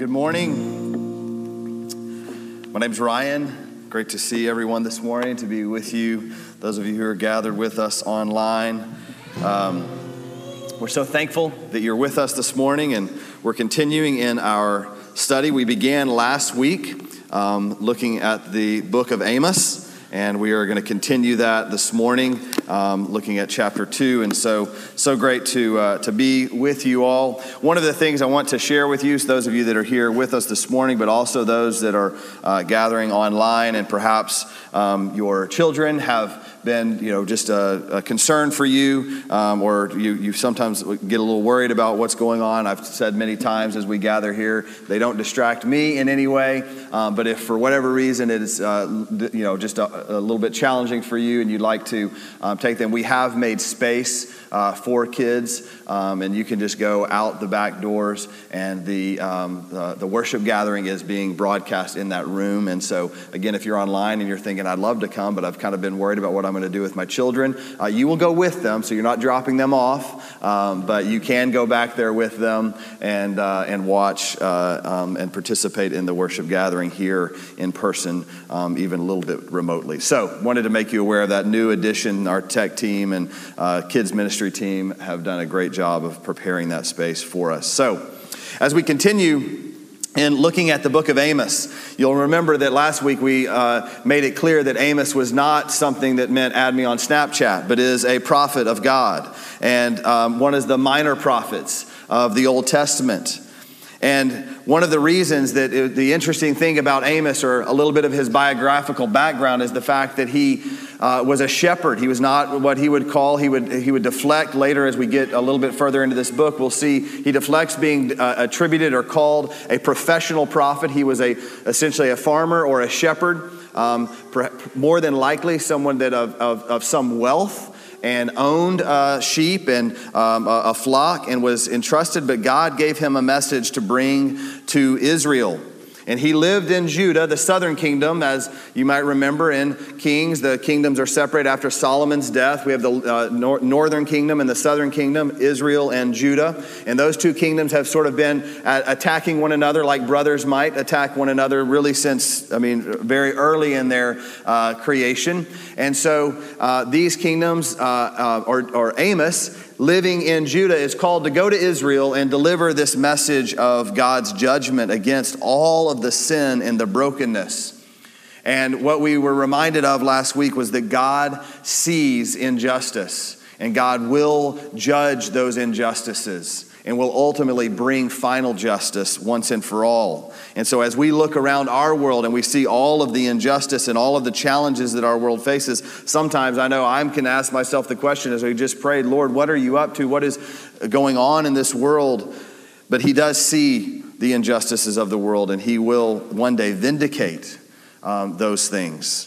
Good morning. My name's Ryan. Great to see everyone this morning, to be with you, those of you who are gathered with us online. We're so thankful that you're with us this morning, and we're continuing in our study. We began last week looking at the book of Amos, and we are going to continue that this morning, looking at chapter 2. And so great to be with you all. One of the things I want to share with you, so those of you that are here with us this morning, but also those that are gathering online, and perhaps your children have been, just a concern for you, or you sometimes get a little worried about what's going on. I've said many times as we gather here, they don't distract me in any way, but if for whatever reason it is, just a little bit challenging for you and you'd like to take them, we have made space for kids, and you can just go out the back doors, and the worship gathering is being broadcast in that room. And so, again, if you're online and you're thinking, I'd love to come, but I've kind of been worried about what I'm going to do with my children, you will go with them, so you're not dropping them off, but you can go back there with them and watch and participate in the worship gathering here in person, even a little bit remotely. So wanted to make you aware of that new addition. Our tech team and kids ministry team have done a great job of preparing that space for us. So as we continue in looking at the book of Amos, you'll remember that last week we made it clear that Amos was not something that meant add me on Snapchat, but is a prophet of God, and one of the minor prophets of the Old Testament. And one of the reasons that the interesting thing about Amos, or a little bit of his biographical background, is the fact that he was a shepherd. He was not what he would deflect later as we get a little bit further into this book. We'll see he deflects being attributed or called a professional prophet. He was essentially a farmer or a shepherd, more than likely someone that of some wealth, and owned sheep and a flock, and was entrusted, but God gave him a message to bring to Israel. And he lived in Judah, the southern kingdom. As you might remember in Kings, the kingdoms are separate after Solomon's death. We have the northern kingdom and the southern kingdom, Israel and Judah. And those two kingdoms have sort of been attacking one another like brothers might attack one another, really since, very early in their creation. And so these kingdoms, or Amos, living in Judah, is called to go to Israel and deliver this message of God's judgment against all of the sin and the brokenness. And what we were reminded of last week was that God sees injustice, and God will judge those injustices, and will ultimately bring final justice once and for all. And so as we look around our world and we see all of the injustice and all of the challenges that our world faces, sometimes I know I can ask myself the question, as we just prayed, Lord, what are you up to? What is going on in this world? But he does see the injustices of the world, and he will one day vindicate those things.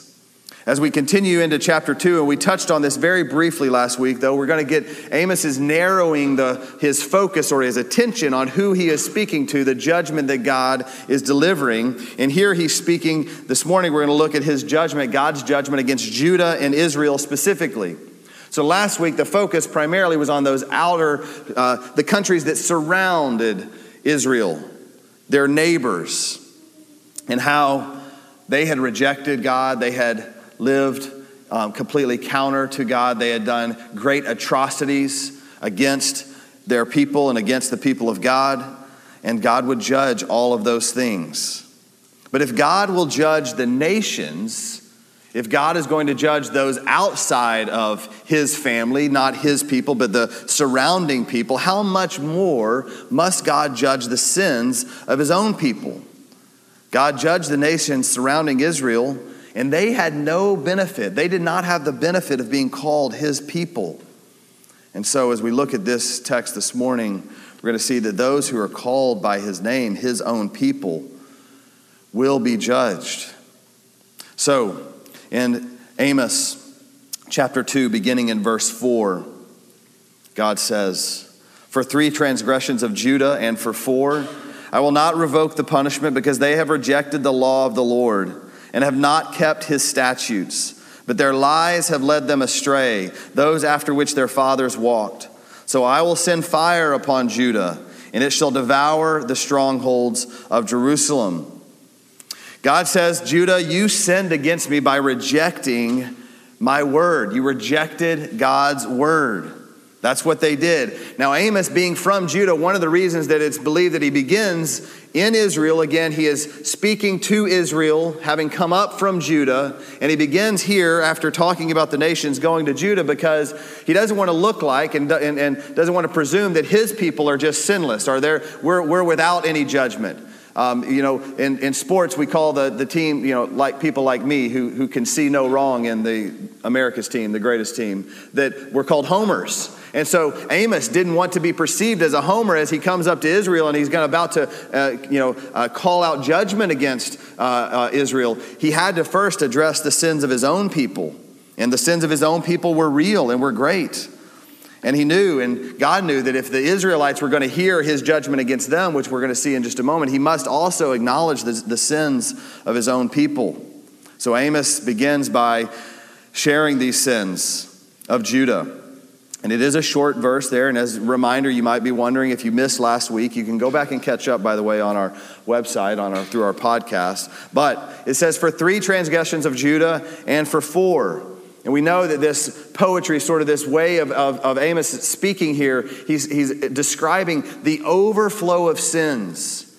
As we continue into chapter 2, and we touched on this very briefly last week, though, we're going to get Amos is narrowing his focus or his attention on who he is speaking to, the judgment that God is delivering. And here he's speaking this morning. We're going to look at his judgment, God's judgment against Judah and Israel specifically. So last week, the focus primarily was on those the countries that surrounded Israel, their neighbors, and how they had rejected God. They had lived completely counter to God. They had done great atrocities against their people and against the people of God, and God would judge all of those things. But if God will judge the nations, if God is going to judge those outside of his family, not his people, but the surrounding people, how much more must God judge the sins of his own people? God judged the nations surrounding Israel, and they had no benefit. They did not have the benefit of being called his people. And so as we look at this text this morning, we're going to see that those who are called by his name, his own people, will be judged. So in Amos chapter 2, beginning in verse 4, God says, "For 3 transgressions of Judah and for 4, I will not revoke the punishment, because they have rejected the law of the Lord and have not kept his statutes. But their lies have led them astray, those after which their fathers walked. So I will send fire upon Judah and it shall devour the strongholds of Jerusalem. God says, Judah, you sinned against me by rejecting my word. You rejected God's word. That's what they did. Now, Amos being from Judah, one of the reasons that it's believed that he begins in Israel, again, he is speaking to Israel, having come up from Judah, and he begins here after talking about the nations going to Judah because he doesn't want to look like and doesn't want to presume that his people are just sinless, or we're without any judgment. In sports, we call the team, like people like me who can see no wrong in the America's team, the greatest team, that we're called homers. And so Amos didn't want to be perceived as a homer as he comes up to Israel and he's about to call out judgment against Israel. He had to first address the sins of his own people. And the sins of his own people were real and were great. And he knew, and God knew, that if the Israelites were going to hear his judgment against them, which we're going to see in just a moment, he must also acknowledge the sins of his own people. So Amos begins by sharing these sins of Judah. And it is a short verse there, and as a reminder, you might be wondering if you missed last week. You can go back and catch up, by the way, on our website, through our podcast. But it says, for 3 transgressions of Judah and for 4. And we know that this poetry, sort of this way of Amos speaking here, he's describing the overflow of sins.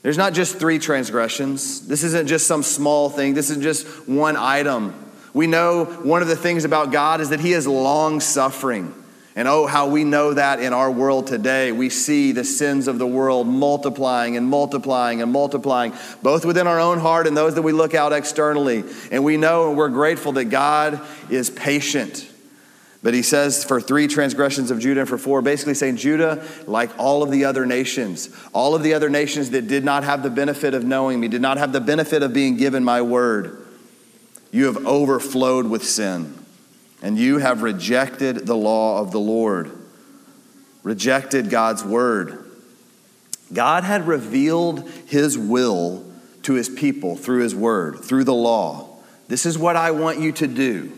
There's not just 3 transgressions. This isn't just some small thing. This isn't just one item. We know one of the things about God is that he is long-suffering. And oh, how we know that in our world today. We see the sins of the world multiplying and multiplying and multiplying, both within our own heart and those that we look out externally. And we know and we're grateful that God is patient. But he says for 3 transgressions of Judah and for 4, basically saying Judah, like all of the other nations that did not have the benefit of knowing me, did not have the benefit of being given my word, you have overflowed with sin. And you have rejected the law of the Lord, rejected God's word. God had revealed his will to his people through his word, through the law. This is what I want you to do.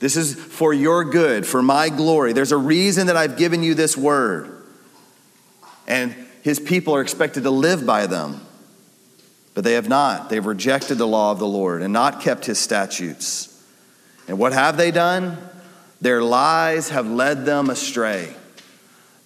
This is for your good, for my glory. There's a reason that I've given you this word. And his people are expected to live by them. But they have not. They've rejected the law of the Lord and not kept his statutes. And what have they done? Their lies have led them astray.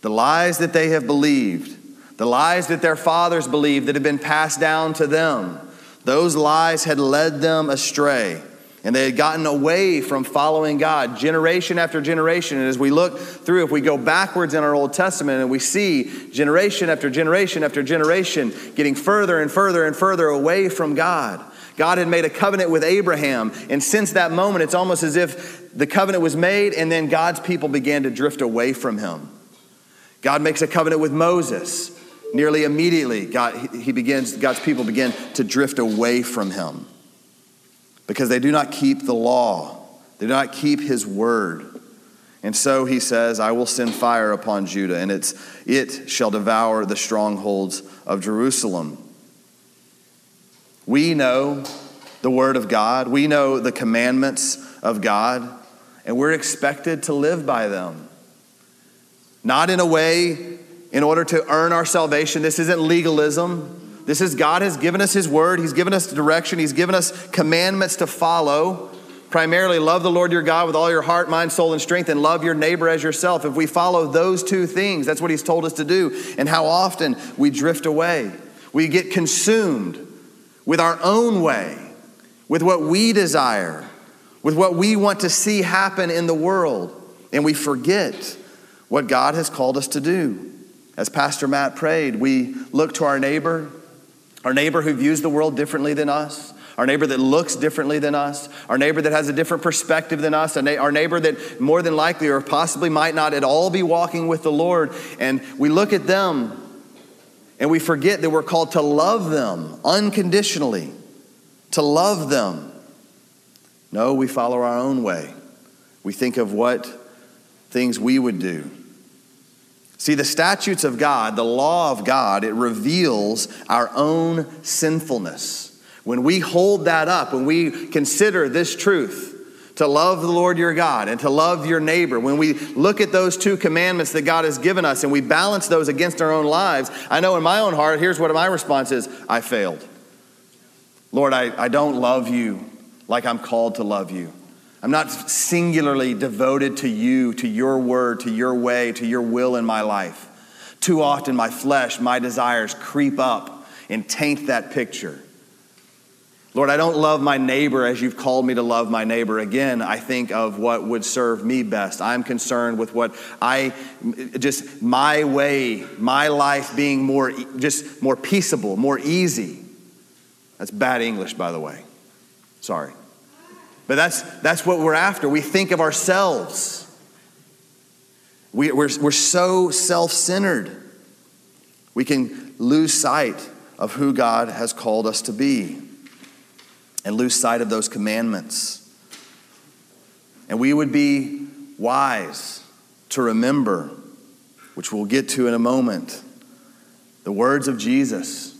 The lies that they have believed, the lies that their fathers believed that had been passed down to them, those lies had led them astray. And they had gotten away from following God generation after generation. And as we look through, if we go backwards in our Old Testament and we see generation after generation after generation getting further and further and further away from God. God had made a covenant with Abraham, and since that moment, it's almost as if the covenant was made and then God's people began to drift away from him. God makes a covenant with Moses. Nearly immediately, God's people begin to drift away from him because they do not keep the law. They do not keep his word. And so he says, I will send fire upon Judah, and it shall devour the strongholds of Jerusalem. We know the word of God. We know the commandments of God. And we're expected to live by them. Not in a way in order to earn our salvation. This isn't legalism. This is God has given us his word. He's given us direction. He's given us commandments to follow. Primarily, love the Lord your God with all your heart, mind, soul, and strength, and love your neighbor as yourself. If we follow those 2 things, that's what he's told us to do. And how often we drift away. We get consumed with our own way, with what we desire, with what we want to see happen in the world. And we forget what God has called us to do. As Pastor Matt prayed, we look to our neighbor who views the world differently than us, our neighbor that looks differently than us, our neighbor that has a different perspective than us, our neighbor that more than likely or possibly might not at all be walking with the Lord. And we look at them and we forget that we're called to love them unconditionally, to love them. No, we follow our own way. We think of what things we would do. See, the statutes of God, the law of God, it reveals our own sinfulness. When we hold that up, when we consider this truth, to love the Lord your God and to love your neighbor. When we look at those two commandments that God has given us and we balance those against our own lives, I know in my own heart, here's what my response is: I failed. Lord, I don't love you like I'm called to love you. I'm not singularly devoted to you, to your word, to your way, to your will in my life. Too often my flesh, my desires creep up and taint that picture. Lord, I don't love my neighbor as you've called me to love my neighbor. Again, I think of what would serve me best. I'm concerned with what my way, my life being more peaceable, more easy. That's bad English, by the way. Sorry. But that's what we're after. We think of ourselves. We're so self-centered. We can lose sight of who God has called us to be and lose sight of those commandments. And we would be wise to remember, which we'll get to in a moment, the words of Jesus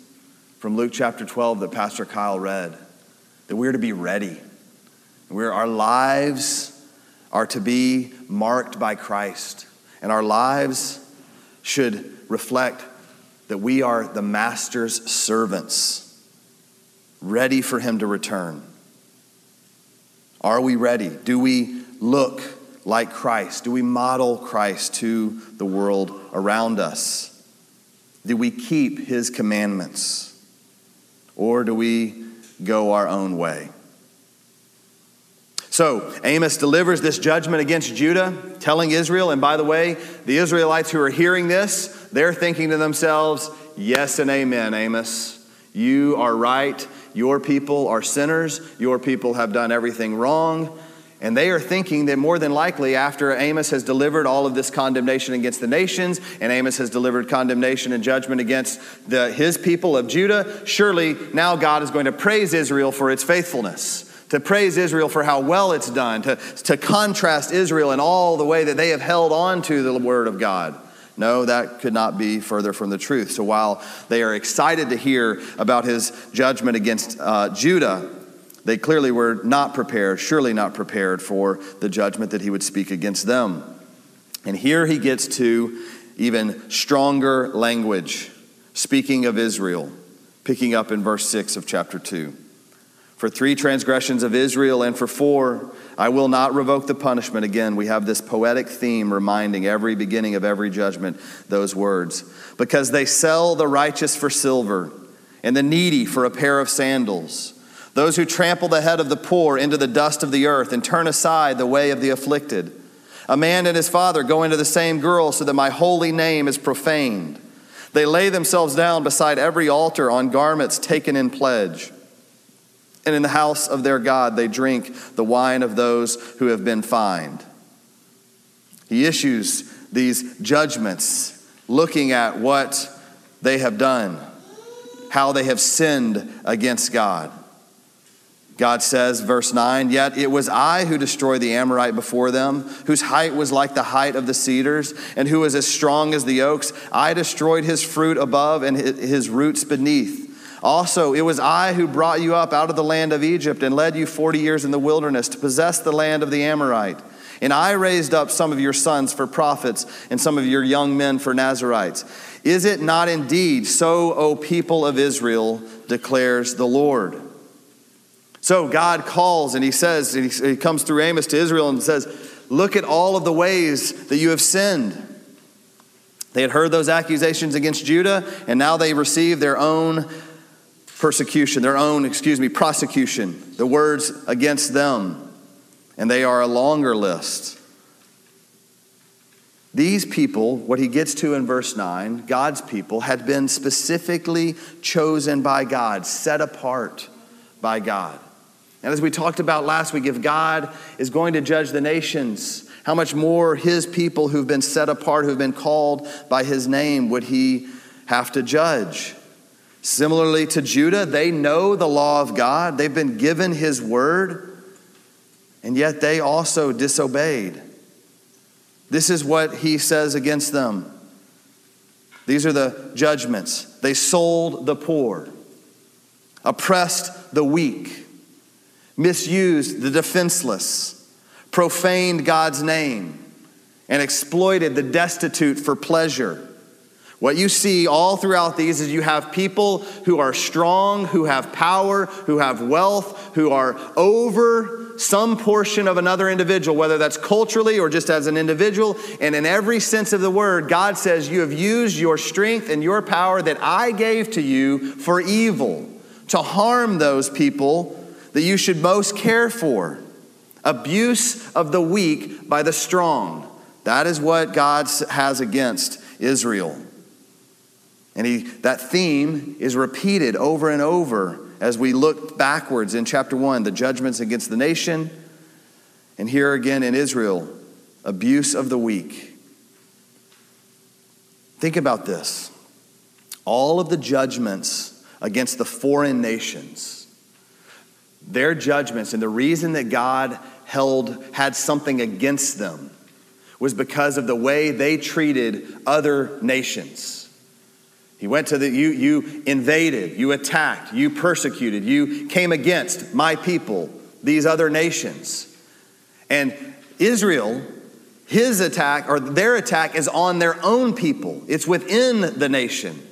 from Luke chapter 12 that Pastor Kyle read, that we're to be ready. Where our lives are to be marked by Christ. And our lives should reflect that we are the master's servants, ready for him to return. Are we ready? Do we look like Christ? Do we model Christ to the world around us? Do we keep his commandments? Or do we go our own way? So Amos delivers this judgment against Judah, telling Israel, and by the way, the Israelites who are hearing this, they're thinking to themselves, yes and amen, Amos. You are right. Your people are sinners. Your people have done everything wrong. And they are thinking that more than likely after Amos has delivered all of this condemnation against the nations, and Amos has delivered condemnation and judgment against his people of Judah, surely now God is going to praise Israel for its faithfulness, to praise Israel for how well it's done, to contrast Israel in all the way that they have held on to the word of God. No, that could not be further from the truth. So while they are excited to hear about his judgment against Judah, they clearly were not prepared, surely not prepared for the judgment that he would speak against them. And here he gets to even stronger language, speaking of Israel, picking up in verse 6 of chapter 2. For 3 transgressions of Israel and for 4, I will not revoke the punishment. Again, we have this poetic theme reminding every beginning of every judgment, those words. Because they sell the righteous for silver and the needy for a pair of sandals. Those who trample the head of the poor into the dust of the earth and turn aside the way of the afflicted. A man and his father go into the same girl so that my holy name is profaned. They lay themselves down beside every altar on garments taken in pledge. And in the house of their God, they drink the wine of those who have been fined. He issues these judgments looking at what they have done, how they have sinned against God. God says, verse 9, yet it was I who destroyed the Amorite before them, whose height was like the height of the cedars, and who was as strong as the oaks. I destroyed his fruit above and his roots beneath. Also, it was I who brought you up out of the land of Egypt and led you 40 years in the wilderness to possess the land of the Amorite. And I raised up some of your sons for prophets and some of your young men for Nazirites. Is it not indeed so, O people of Israel, declares the Lord? So God calls and he says, and he comes through Amos to Israel and says, look at all of the ways that you have sinned. They had heard those accusations against Judah, and now they receive their own persecution, prosecution, the words against them, and they are a longer list. These people, what he gets to in verse 9, God's people had been specifically chosen by God, set apart by God. And as we talked about last week, if God is going to judge the nations, how much more his people who've been set apart, who've been called by his name, would he have to judge? Similarly to Judah, they know the law of God. They've been given his word, and yet they also disobeyed. This is what he says against them. These are the judgments. They sold the poor, oppressed the weak, misused the defenseless, profaned God's name, and exploited the destitute for pleasure. What you see all throughout these is you have people who are strong, who have power, who have wealth, who are over some portion of another individual, whether that's culturally or just as an individual. And in every sense of the word, God says, you have used your strength and your power that I gave to you for evil, to harm those people that you should most care for. Abuse of the weak by the strong. That is what God has against Israel. And that theme is repeated over and over as we look backwards in chapter 1, the judgments against the nation, and here again in Israel, abuse of the weak. Think about this. All of the judgments against the foreign nations, their judgments, and the reason that God had something against them was because of the way they treated other nations. He went to you invaded, you attacked, you persecuted, you came against my people, these other nations. And Israel, their attack is on their own people. It's within the nation.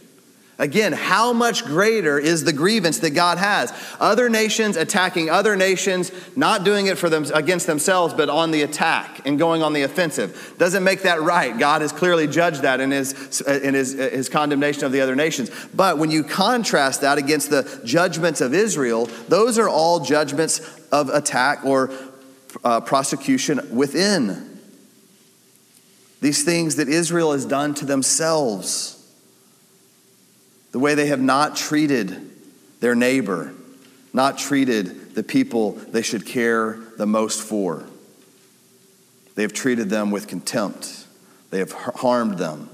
Again, how much greater is the grievance that God has? Other nations attacking other nations, not doing it against themselves, but on the attack and going on the offensive. Doesn't make that right. God has clearly judged that in his condemnation of the other nations. But when you contrast that against the judgments of Israel, those are all judgments of attack or prosecution within. These things that Israel has done to themselves. The way they have not treated their neighbor, not treated the people they should care the most for. They have treated them with contempt. They have harmed them.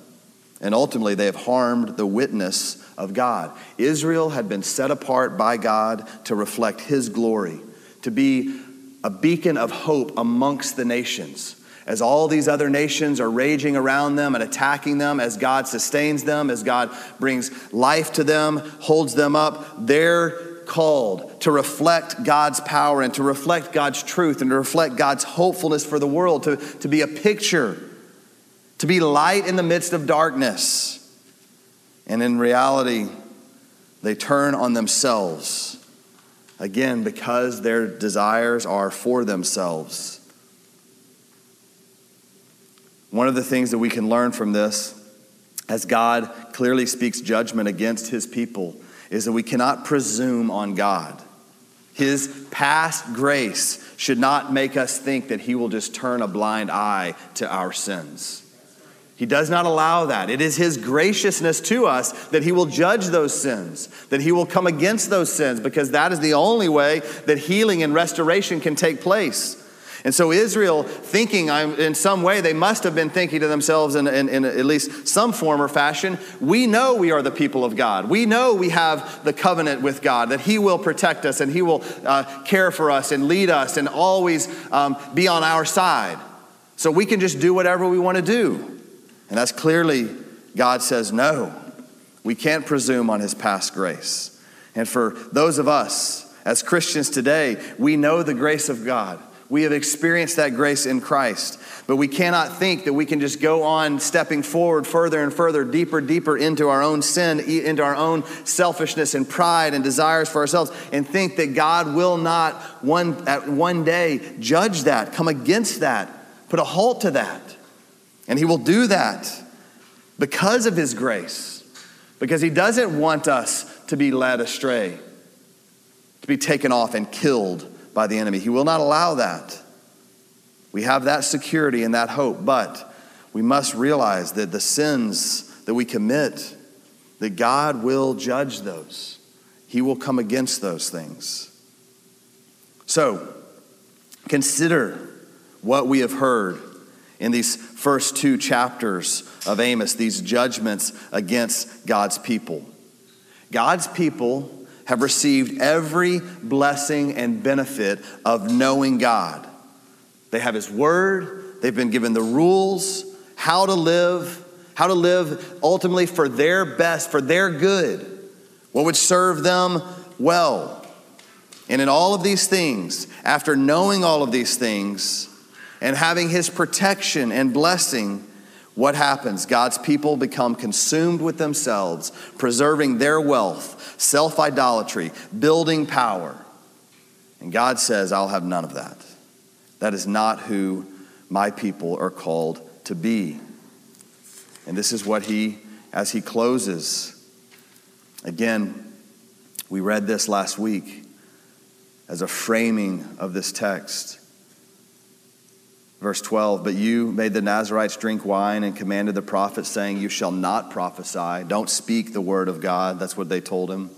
And ultimately, they have harmed the witness of God. Israel had been set apart by God to reflect his glory, to be a beacon of hope amongst the nations. As all these other nations are raging around them and attacking them, as God sustains them, as God brings life to them, holds them up, they're called to reflect God's power and to reflect God's truth and to reflect God's hopefulness for the world, to be a picture, to be light in the midst of darkness. And in reality, they turn on themselves, again, because their desires are for themselves. One of the things that we can learn from this, as God clearly speaks judgment against his people, is that we cannot presume on God. His past grace should not make us think that he will just turn a blind eye to our sins. He does not allow that. It is his graciousness to us that he will judge those sins, that he will come against those sins, because that is the only way that healing and restoration can take place. And so Israel, thinking in some way, they must have been thinking to themselves in at least some form or fashion, we know we are the people of God. We know we have the covenant with God, that he will protect us and he will care for us and lead us and always be on our side. So we can just do whatever we want to do. And that's clearly, God says, no, we can't presume on his past grace. And for those of us as Christians today, we know the grace of God. We have experienced that grace in Christ, but we cannot think that we can just go on stepping forward further and further, deeper, deeper into our own sin, into our own selfishness and pride and desires for ourselves, and think that God will not one day judge that, come against that, put a halt to that. And he will do that because of his grace, because he doesn't want us to be led astray, to be taken off and killed by the enemy. He will not allow that. We have that security and that hope, but we must realize that the sins that we commit, that God will judge those. He will come against those things. So, consider what we have heard in these first two chapters of Amos, these judgments against God's people. God's people have received every blessing and benefit of knowing God. They have his word. They've been given the rules, how to live ultimately for their best, for their good, what would serve them well. And in all of these things, after knowing all of these things, and having his protection and blessing, what happens? God's people become consumed with themselves, preserving their wealth, self-idolatry, building power. And God says, I'll have none of that. That is not who my people are called to be. And this is what he, as he closes, again, we read this last week as a framing of this text. Verse 12, but you made the Nazarites drink wine and commanded the prophets, saying, you shall not prophesy. Don't speak the word of God. That's what they told him.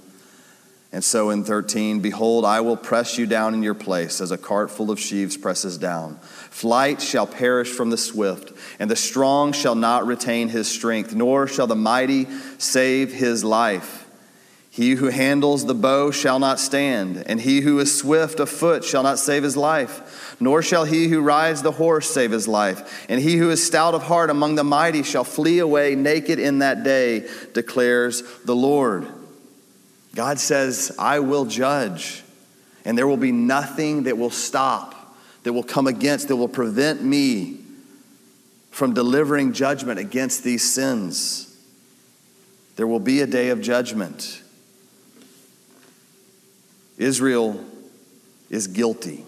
And so in 13, behold, I will press you down in your place as a cart full of sheaves presses down. Flight shall perish from the swift, and the strong shall not retain his strength, nor shall the mighty save his life. He who handles the bow shall not stand, and he who is swift of foot shall not save his life, nor shall he who rides the horse save his life. And he who is stout of heart among the mighty shall flee away naked in that day, declares the Lord. God says, I will judge, and there will be nothing that will stop, that will come against, that will prevent me from delivering judgment against these sins. There will be a day of judgment. Israel is guilty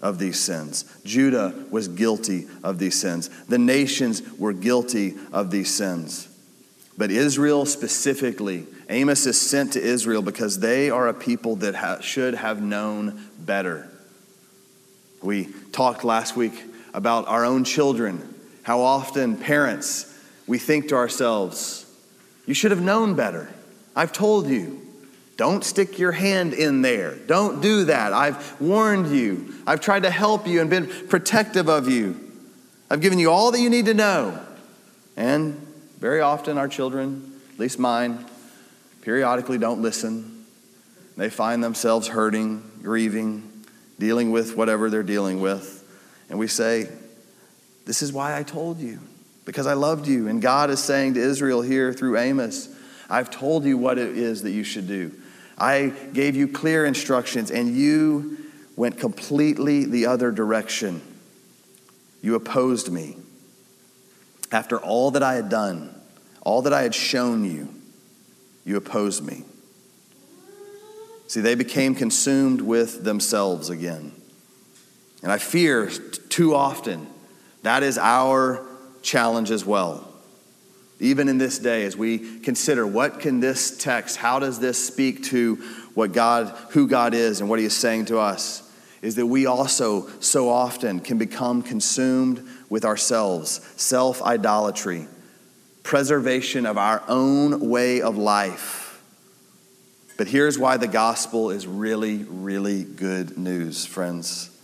of these sins. Judah was guilty of these sins. The nations were guilty of these sins. But Israel specifically, Amos is sent to Israel because they are a people that should have known better. We talked last week about our own children, how often parents, we think to ourselves, you should have known better. I've told you. Don't stick your hand in there. Don't do that. I've warned you. I've tried to help you and been protective of you. I've given you all that you need to know. And very often our children, at least mine, periodically don't listen. They find themselves hurting, grieving, dealing with whatever they're dealing with. And we say, this is why I told you, because I loved you. And God is saying to Israel here through Amos, I've told you what it is that you should do. I gave you clear instructions, and you went completely the other direction. You opposed me. After all that I had done, all that I had shown you, you opposed me. See, they became consumed with themselves again. And I fear too often that is our challenge as well. Even in this day, as we consider what can this text, how does this speak to what God, who God is and what he is saying to us, is that we also so often can become consumed with ourselves, self-idolatry, preservation of our own way of life. But here's why the gospel is really, really good news, friends.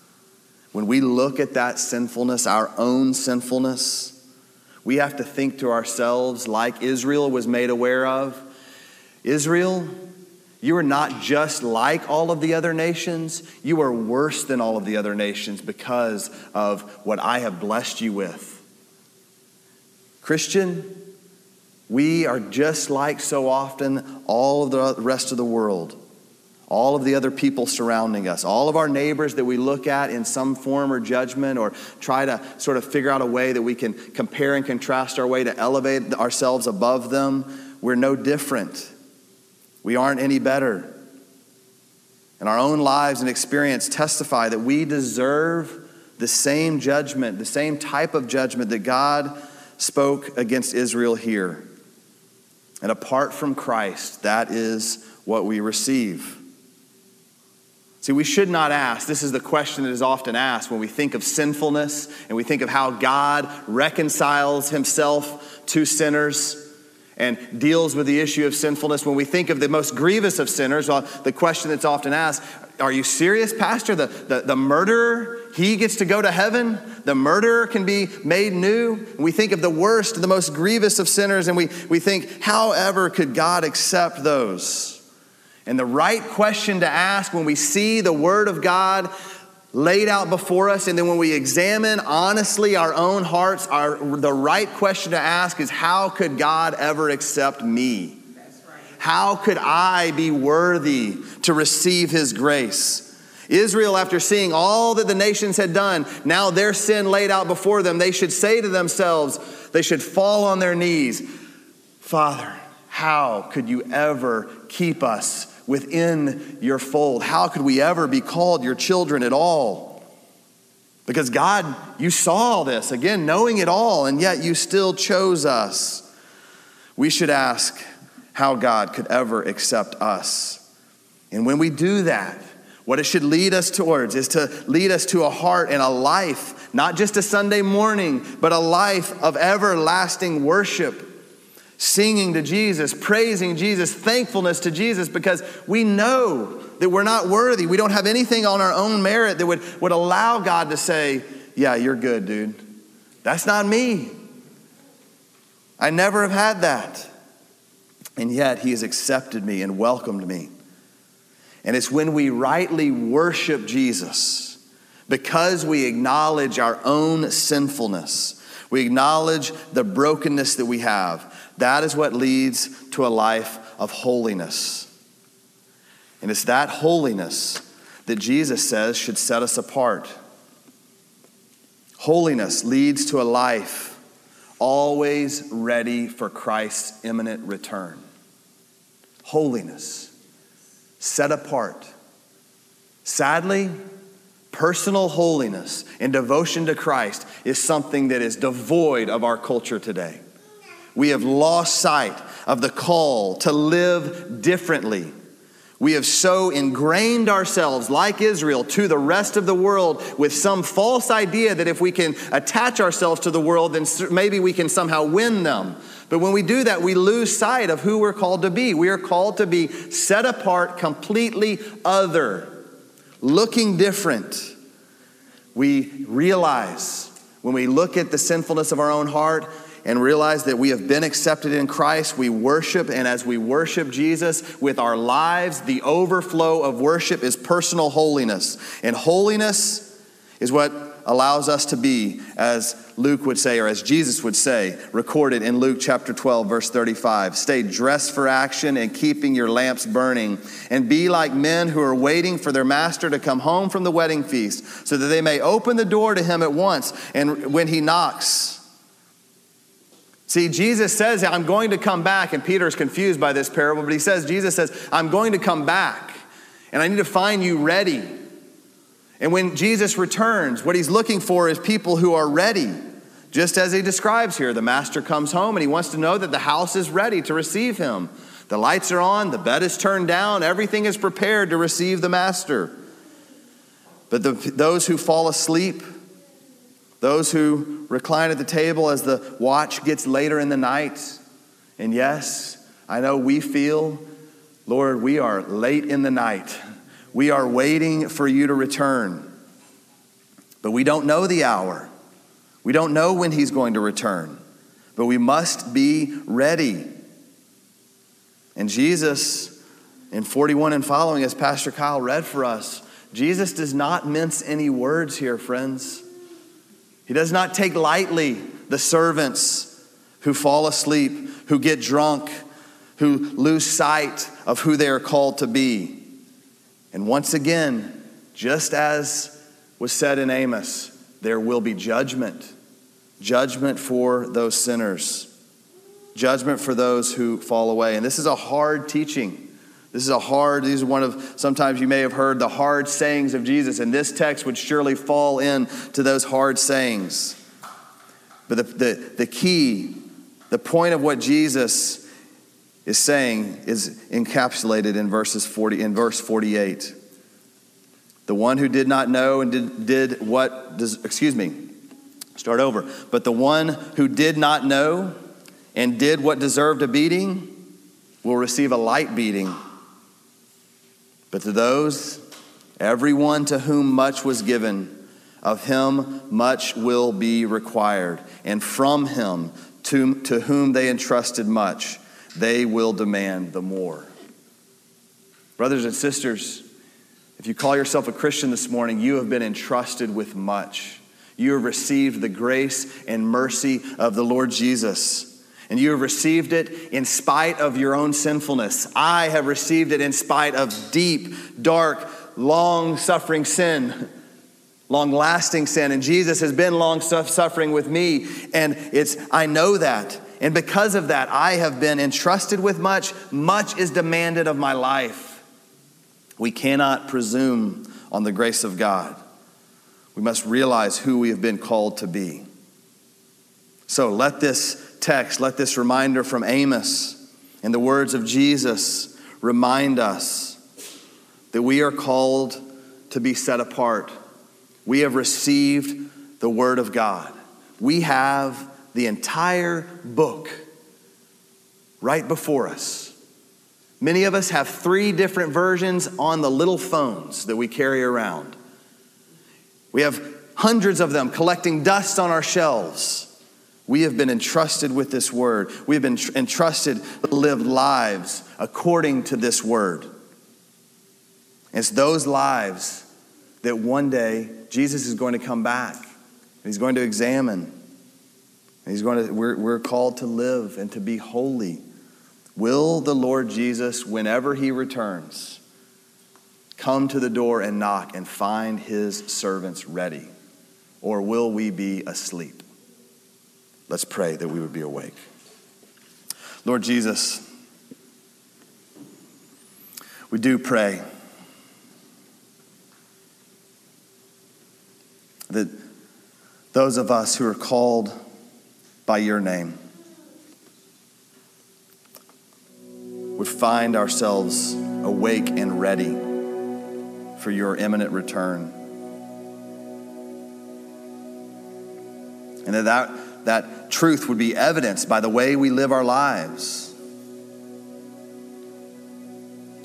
When we look at that sinfulness, our own sinfulness, we have to think to ourselves like Israel was made aware of. Israel, you are not just like all of the other nations. You are worse than all of the other nations because of what I have blessed you with. Christian, we are just like so often all of the rest of the world, all of the other people surrounding us, all of our neighbors that we look at in some form or judgment or try to sort of figure out a way that we can compare and contrast our way to elevate ourselves above them. We're no different. We aren't any better. And our own lives and experience testify that we deserve the same judgment, the same type of judgment that God spoke against Israel here. And apart from Christ, that is what we receive. See, we should not ask, this is the question that is often asked when we think of sinfulness and we think of how God reconciles himself to sinners and deals with the issue of sinfulness. When we think of the most grievous of sinners, well, the question that's often asked, are you serious, Pastor? The murderer, he gets to go to heaven? The murderer can be made new? And we think of the worst, the most grievous of sinners, and we think, however could God accept those? And the right question to ask when we see the Word of God laid out before us, and then when we examine honestly our own hearts, the right question to ask is, how could God ever accept me? That's right. How could I be worthy to receive his grace? Israel, after seeing all that the nations had done, now their sin laid out before them, they should say to themselves, they should fall on their knees, Father, how could you ever keep us within your fold? How could we ever be called your children at all? Because God, you saw this, again, knowing it all, and yet you still chose us. We should ask how God could ever accept us. And when we do that, what it should lead us towards is to lead us to a heart and a life, not just a Sunday morning, but a life of everlasting worship, singing to Jesus, praising Jesus, thankfulness to Jesus, because we know that we're not worthy. We don't have anything on our own merit that would allow God to say, yeah, you're good, dude. That's not me. I never have had that. And yet he has accepted me and welcomed me. And it's when we rightly worship Jesus, because we acknowledge our own sinfulness, we acknowledge the brokenness that we have, that is what leads to a life of holiness. And it's that holiness that Jesus says should set us apart. Holiness leads to a life always ready for Christ's imminent return. Holiness. Set apart. Sadly, personal holiness and devotion to Christ is something that is devoid of our culture today. We have lost sight of the call to live differently. We have so ingrained ourselves, like Israel, to the rest of the world with some false idea that if we can attach ourselves to the world, then maybe we can somehow win them. But when we do that, we lose sight of who we're called to be. We are called to be set apart, completely other, looking different. We realize when we look at the sinfulness of our own heart and realize that we have been accepted in Christ, we worship, and as we worship Jesus with our lives, the overflow of worship is personal holiness. And holiness is what allows us to be, as Luke would say, or as Jesus would say, recorded in Luke chapter 12, verse 35, stay dressed for action and keeping your lamps burning, and be like men who are waiting for their master to come home from the wedding feast, so that they may open the door to him at once, and when he knocks. See, Jesus says, I'm going to come back, and Peter's confused by this parable, but Jesus says, I'm going to come back, and I need to find you ready. And when Jesus returns, what he's looking for is people who are ready, just as he describes here. The master comes home, and he wants to know that the house is ready to receive him. The lights are on, the bed is turned down, everything is prepared to receive the master. But those who fall asleep, those who recline at the table as the watch gets later in the night. And yes, I know we feel, Lord, we are late in the night. We are waiting for you to return. But we don't know the hour. We don't know when he's going to return. But we must be ready. And Jesus, in 41 and following, as Pastor Kyle read for us, Jesus does not mince any words here, friends. He does not take lightly the servants who fall asleep, who get drunk, who lose sight of who they are called to be. And once again, just as was said in Amos, there will be judgment. Judgment for those sinners. Judgment for those who fall away. And this is a hard teaching. These are one of, sometimes you may have heard the hard sayings of Jesus, and this text would surely fall into those hard sayings. But the key, the point of what Jesus is saying is encapsulated in verse 48. The one who did not know and But the one who did not know and did what deserved a beating will receive a light beating. But to those, everyone to whom much was given, of him much will be required. And from him to whom they entrusted much, they will demand the more. Brothers and sisters, if you call yourself a Christian this morning, you have been entrusted with much. You have received the grace and mercy of the Lord Jesus. And you have received it in spite of your own sinfulness. I have received it in spite of deep, dark, long-suffering sin, long-lasting sin. And Jesus has been long-suffering with me, and I know that. And because of that, I have been entrusted with much. Much is demanded of my life. We cannot presume on the grace of God. We must realize who we have been called to be. So let this text, let this reminder from Amos and the words of Jesus remind us that we are called to be set apart. We have received the Word of God. We have the entire book right before us. Many of us have 3 different versions on the little phones that we carry around. We have hundreds of them collecting dust on our shelves. We have been entrusted with this word. We have been entrusted to live lives according to this word. It's those lives that one day Jesus is going to come back, and he's going to examine. And we're called to live and to be holy. Will the Lord Jesus, whenever he returns, come to the door and knock and find his servants ready? Or will we be asleep? Let's pray that we would be awake. Lord Jesus, we do pray that those of us who are called by your name would find ourselves awake and ready for your imminent return. And that truth would be evidenced by the way we live our lives.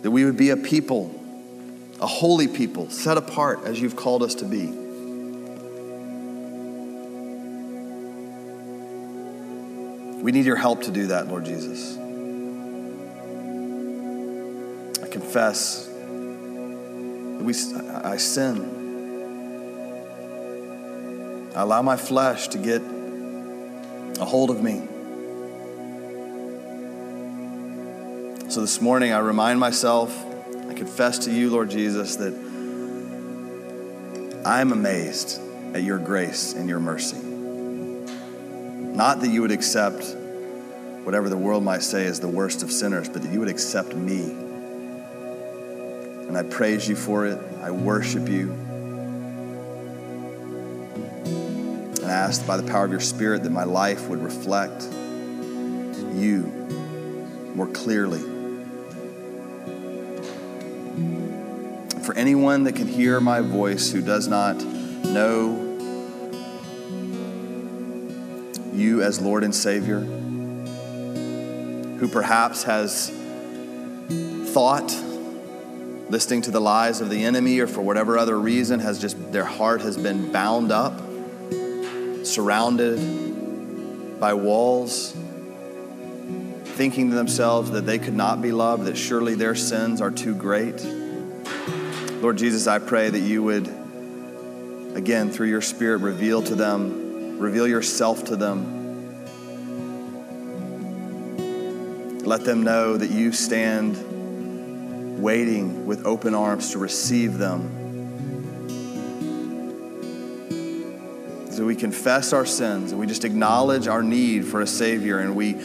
That we would be a people, a holy people, set apart as you've called us to be. We need your help to do that, Lord Jesus. I confess that I sin. I allow my flesh to get a hold of me. So this morning I remind myself, I confess to you, Lord Jesus, that I'm amazed at your grace and your mercy. Not that you would accept whatever the world might say is the worst of sinners, but that you would accept me. And I praise you for it. I worship you. I ask by the power of your Spirit that my life would reflect you more clearly. For anyone that can hear my voice who does not know you as Lord and Savior, who perhaps has thought, listening to the lies of the enemy, or for whatever other reason, has just their heart has been bound up, surrounded by walls, thinking to themselves that they could not be loved, that surely their sins are too great. Lord Jesus, I pray that you would, again, through your Spirit, reveal yourself to them. Let them know that you stand waiting with open arms to receive them. So we confess our sins, and we just acknowledge our need for a Savior, and we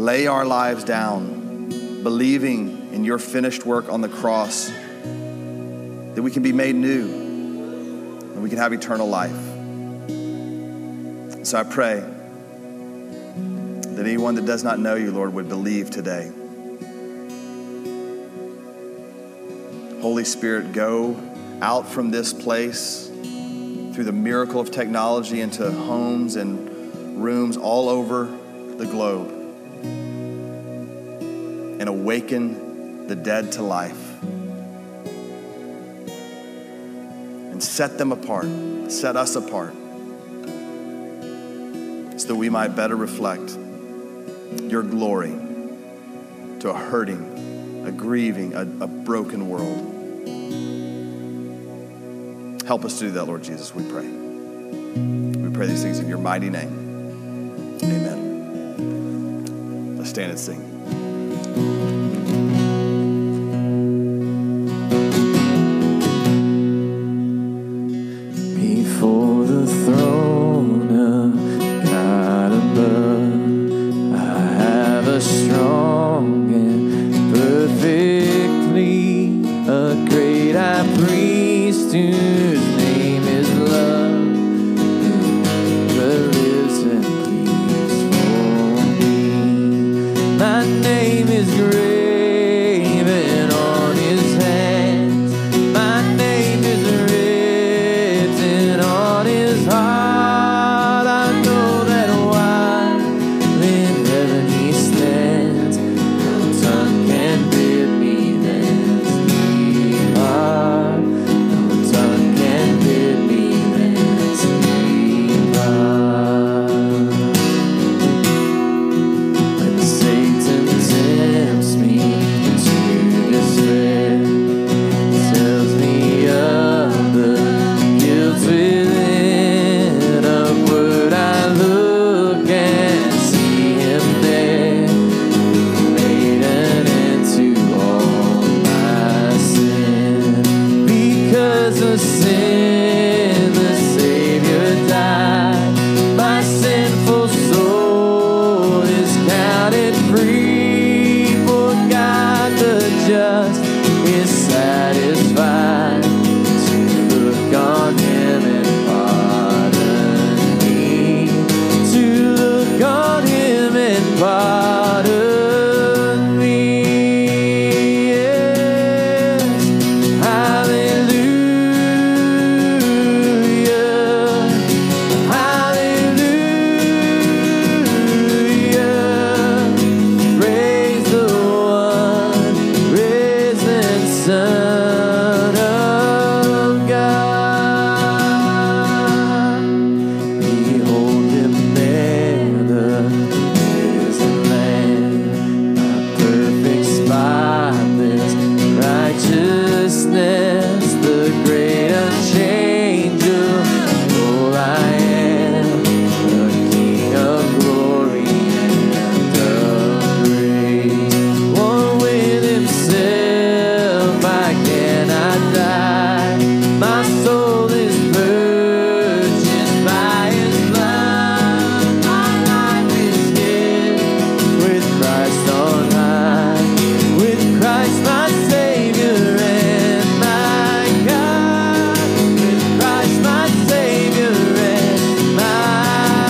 lay our lives down, believing in your finished work on the cross, that we can be made new and we can have eternal life. So I pray that anyone that does not know you, Lord, would believe today. Holy Spirit, go out from this place through the miracle of technology into homes and rooms all over the globe and awaken the dead to life and set them apart, set us apart, so that we might better reflect your glory to a hurting, a grieving, a broken world. Help us to do that, Lord Jesus, we pray. We pray these things in your mighty name. Amen. Let's stand and sing. whose name is love. But listen, please, for me. My name is graven on his hands. My name is written on his heart. I know that while in heaven he stands, no tongue can bid me dance me hard. No tongue can bid me dance me hard. When Satan tempts me to despair, tells me of the guilt within, upward I look and see him there, who made an end to all my sin. Because of sin, the Savior died. My sinful soul is counted free, for God the just is satisfied to look on him and pardon me, to look on him and pardon me. Yes, hallelujah, hallelujah. Praise the one risen Son of God. Behold him there, the risen Lamb, a perfect, spotless righteousness, the great unchangeable I am, the King of glory and of grace. One with himself, I cannot die. My soul is purchased by his blood. My life is hid with Christ on high, with Christ my Savior and my God, with Christ my Savior and my God. Yes, hallelujah, hallelujah. Praise the one risen Son of God. Yes, hallelujah, hallelujah. Praise the one risen Son of God. Hallelujah, hallelujah. Praise the one risen Son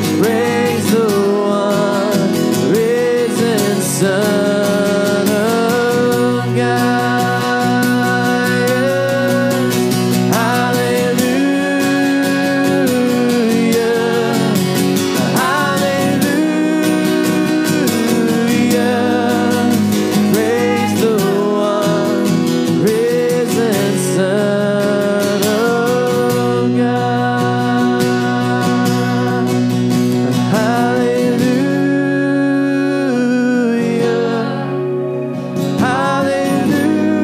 of God.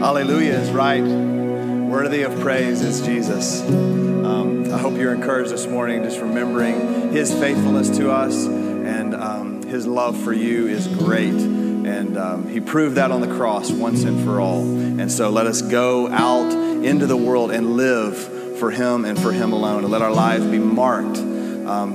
Hallelujah is right. Worthy of praise is Jesus. I hope you're encouraged this morning, just remembering his faithfulness to us, and his love for you is great. And he proved that on the cross once and for all. And so let us go out into the world and live for him and for him alone. And let our lives be marked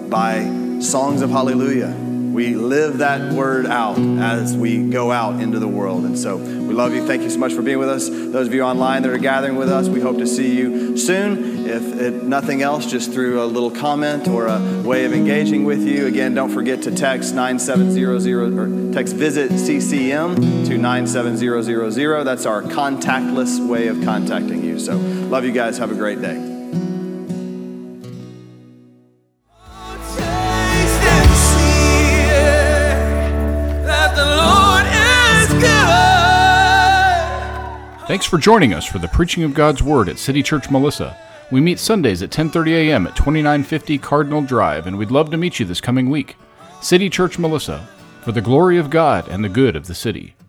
by songs of hallelujah. We live that word out as we go out into the world. And so we love you. Thank you so much for being with us. Those of you online that are gathering with us, we hope to see you soon. If nothing else, just through a little comment or a way of engaging with you. Again, don't forget to text 9700 or text visit CCM to 97000. That's our contactless way of contacting you. So love you guys. Have a great day. Thanks for joining us for the preaching of God's Word at City Church Melissa. We meet Sundays at 10:30 a.m. at 2950 Cardinal Drive, and we'd love to meet you this coming week. City Church Melissa, for the glory of God and the good of the city.